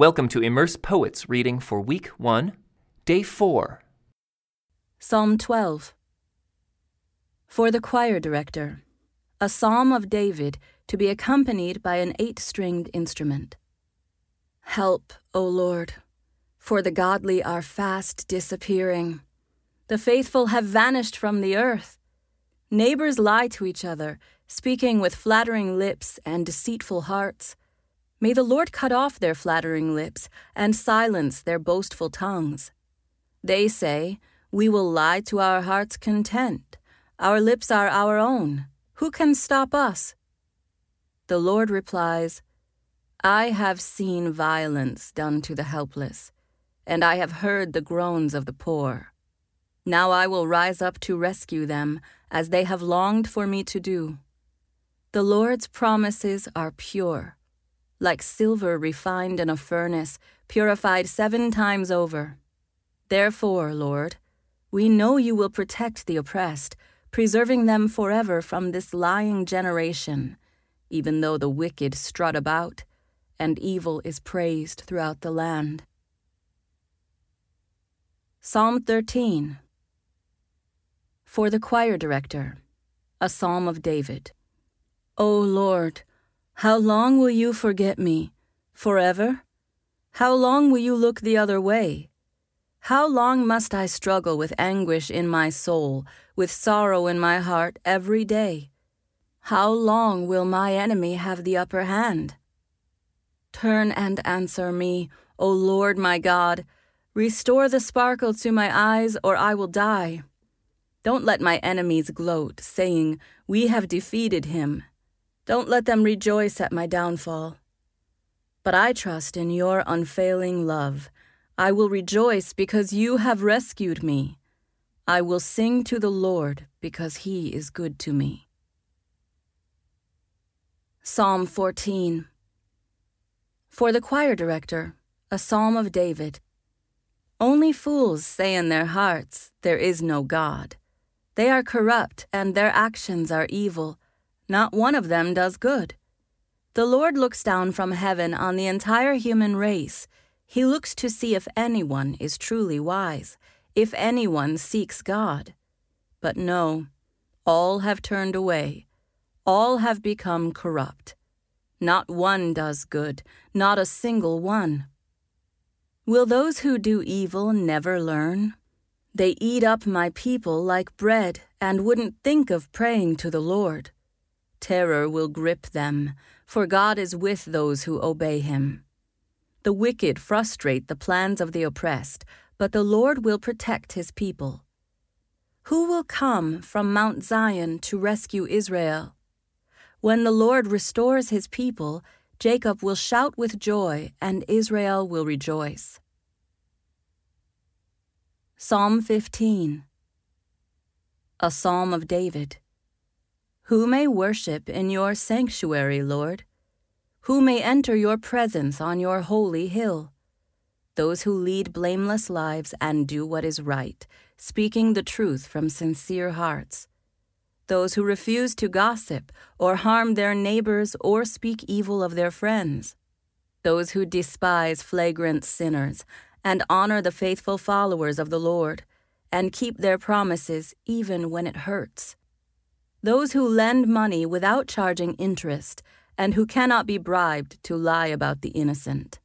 Welcome to Immerse Poets reading for Week 1, Day 4. Psalm 12. For the choir director, a psalm of David to be accompanied by an 8-stringed instrument. Help, O Lord, for the godly are fast disappearing. The faithful have vanished from the earth. Neighbors lie to each other, speaking with flattering lips and deceitful hearts. May the Lord cut off their flattering lips and silence their boastful tongues. They say, we will lie to our heart's content. Our lips are our own. Who can stop us? The Lord replies, I have seen violence done to the helpless, and I have heard the groans of the poor. Now I will rise up to rescue them, as they have longed for me to do. The Lord's promises are pure, like silver refined in a furnace, purified 7 times over. Therefore, Lord, we know you will protect the oppressed, preserving them forever from this lying generation, even though the wicked strut about, and evil is praised throughout the land. Psalm 13. For the choir director, a psalm of David. O Lord, how long will you forget me? Forever? How long will you look the other way? How long must I struggle with anguish in my soul, with sorrow in my heart every day? How long will my enemy have the upper hand? Turn and answer me, O Lord my God. Restore the sparkle to my eyes, or I will die. Don't let my enemies gloat, saying, we have defeated him. Don't let them rejoice at my downfall. But I trust in your unfailing love. I will rejoice because you have rescued me. I will sing to the Lord because he is good to me. Psalm 14. For the choir director, a psalm of David. Only fools say in their hearts, there is no God. They are corrupt, and their actions are evil. Not one of them does good. The Lord looks down from heaven on the entire human race. He looks to see if anyone is truly wise, if anyone seeks God. But no, all have turned away. All have become corrupt. Not one does good, not a single one. Will those who do evil never learn? They eat up my people like bread and wouldn't think of praying to the Lord. Terror will grip them, for God is with those who obey him. The wicked frustrate the plans of the oppressed, but the Lord will protect his people. Who will come from Mount Zion to rescue Israel? When the Lord restores his people, Jacob will shout with joy and Israel will rejoice. Psalm 15. A psalm of David. Who may worship in your sanctuary, Lord? Who may enter your presence on your holy hill? Those who lead blameless lives and do what is right, speaking the truth from sincere hearts. Those who refuse to gossip or harm their neighbors or speak evil of their friends. Those who despise flagrant sinners and honor the faithful followers of the Lord, and keep their promises even when it hurts. Those who lend money without charging interest, and who cannot be bribed to lie about the innocent.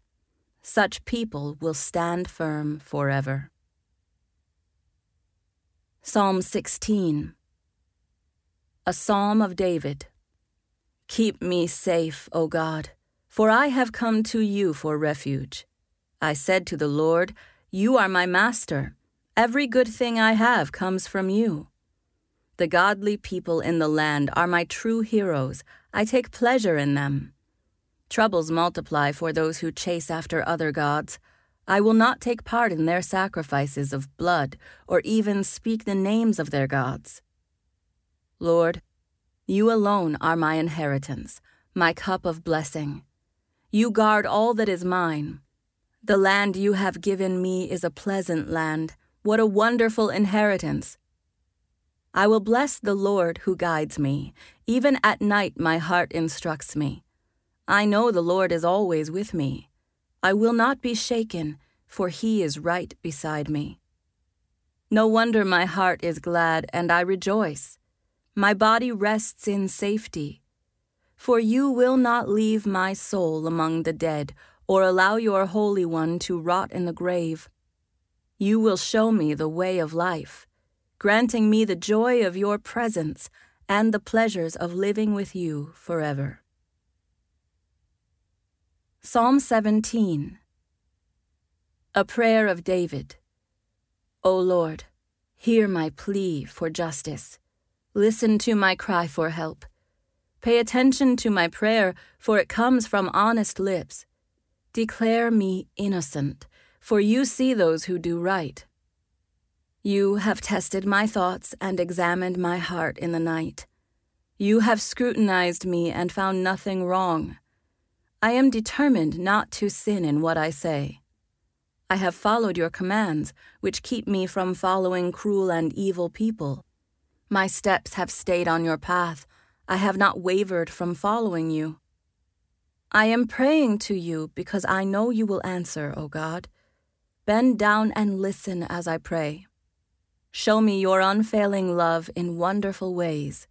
Such people will stand firm forever. Psalm 16. A psalm of David. Keep me safe, O God, for I have come to you for refuge. I said to the Lord, you are my master. Every good thing I have comes from you. The godly people in the land are my true heroes. I take pleasure in them. Troubles multiply for those who chase after other gods. I will not take part in their sacrifices of blood or even speak the names of their gods. Lord, you alone are my inheritance, my cup of blessing. You guard all that is mine. The land you have given me is a pleasant land. What a wonderful inheritance! I will bless the Lord who guides me. Even at night my heart instructs me. I know the Lord is always with me. I will not be shaken, for he is right beside me. No wonder my heart is glad and I rejoice. My body rests in safety. For you will not leave my soul among the dead or allow your Holy One to rot in the grave. You will show me the way of life, granting me the joy of your presence and the pleasures of living with you forever. Psalm 17. A prayer of David. O Lord, hear my plea for justice. Listen to my cry for help. Pay attention to my prayer, for it comes from honest lips. Declare me innocent, for you see those who do right. You have tested my thoughts and examined my heart in the night. You have scrutinized me and found nothing wrong. I am determined not to sin in what I say. I have followed your commands, which keep me from following cruel and evil people. My steps have stayed on your path. I have not wavered from following you. I am praying to you because I know you will answer, O God. Bend down and listen as I pray. Show me your unfailing love in wonderful ways.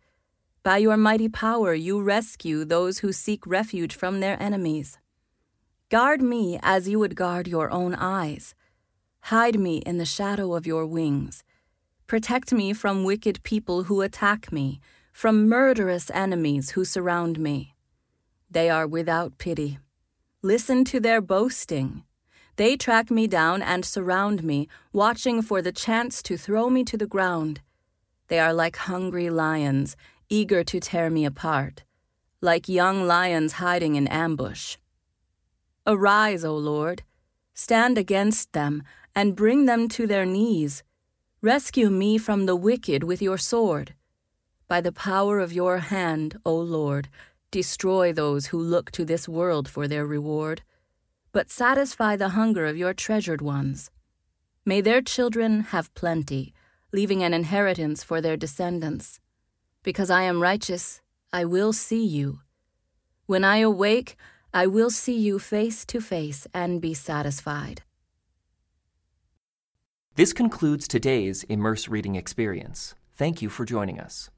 By your mighty power, you rescue those who seek refuge from their enemies. Guard me as you would guard your own eyes. Hide me in the shadow of your wings. Protect me from wicked people who attack me, from murderous enemies who surround me. They are without pity. Listen to their boasting. They track me down and surround me, watching for the chance to throw me to the ground. They are like hungry lions, eager to tear me apart, like young lions hiding in ambush. Arise, O Lord, stand against them and bring them to their knees. Rescue me from the wicked with your sword. By the power of your hand, O Lord, destroy those who look to this world for their reward, but satisfy the hunger of your treasured ones. May their children have plenty, leaving an inheritance for their descendants. Because I am righteous, I will see you. When I awake, I will see you face to face and be satisfied. This concludes today's Immerse Reading Experience. Thank you for joining us.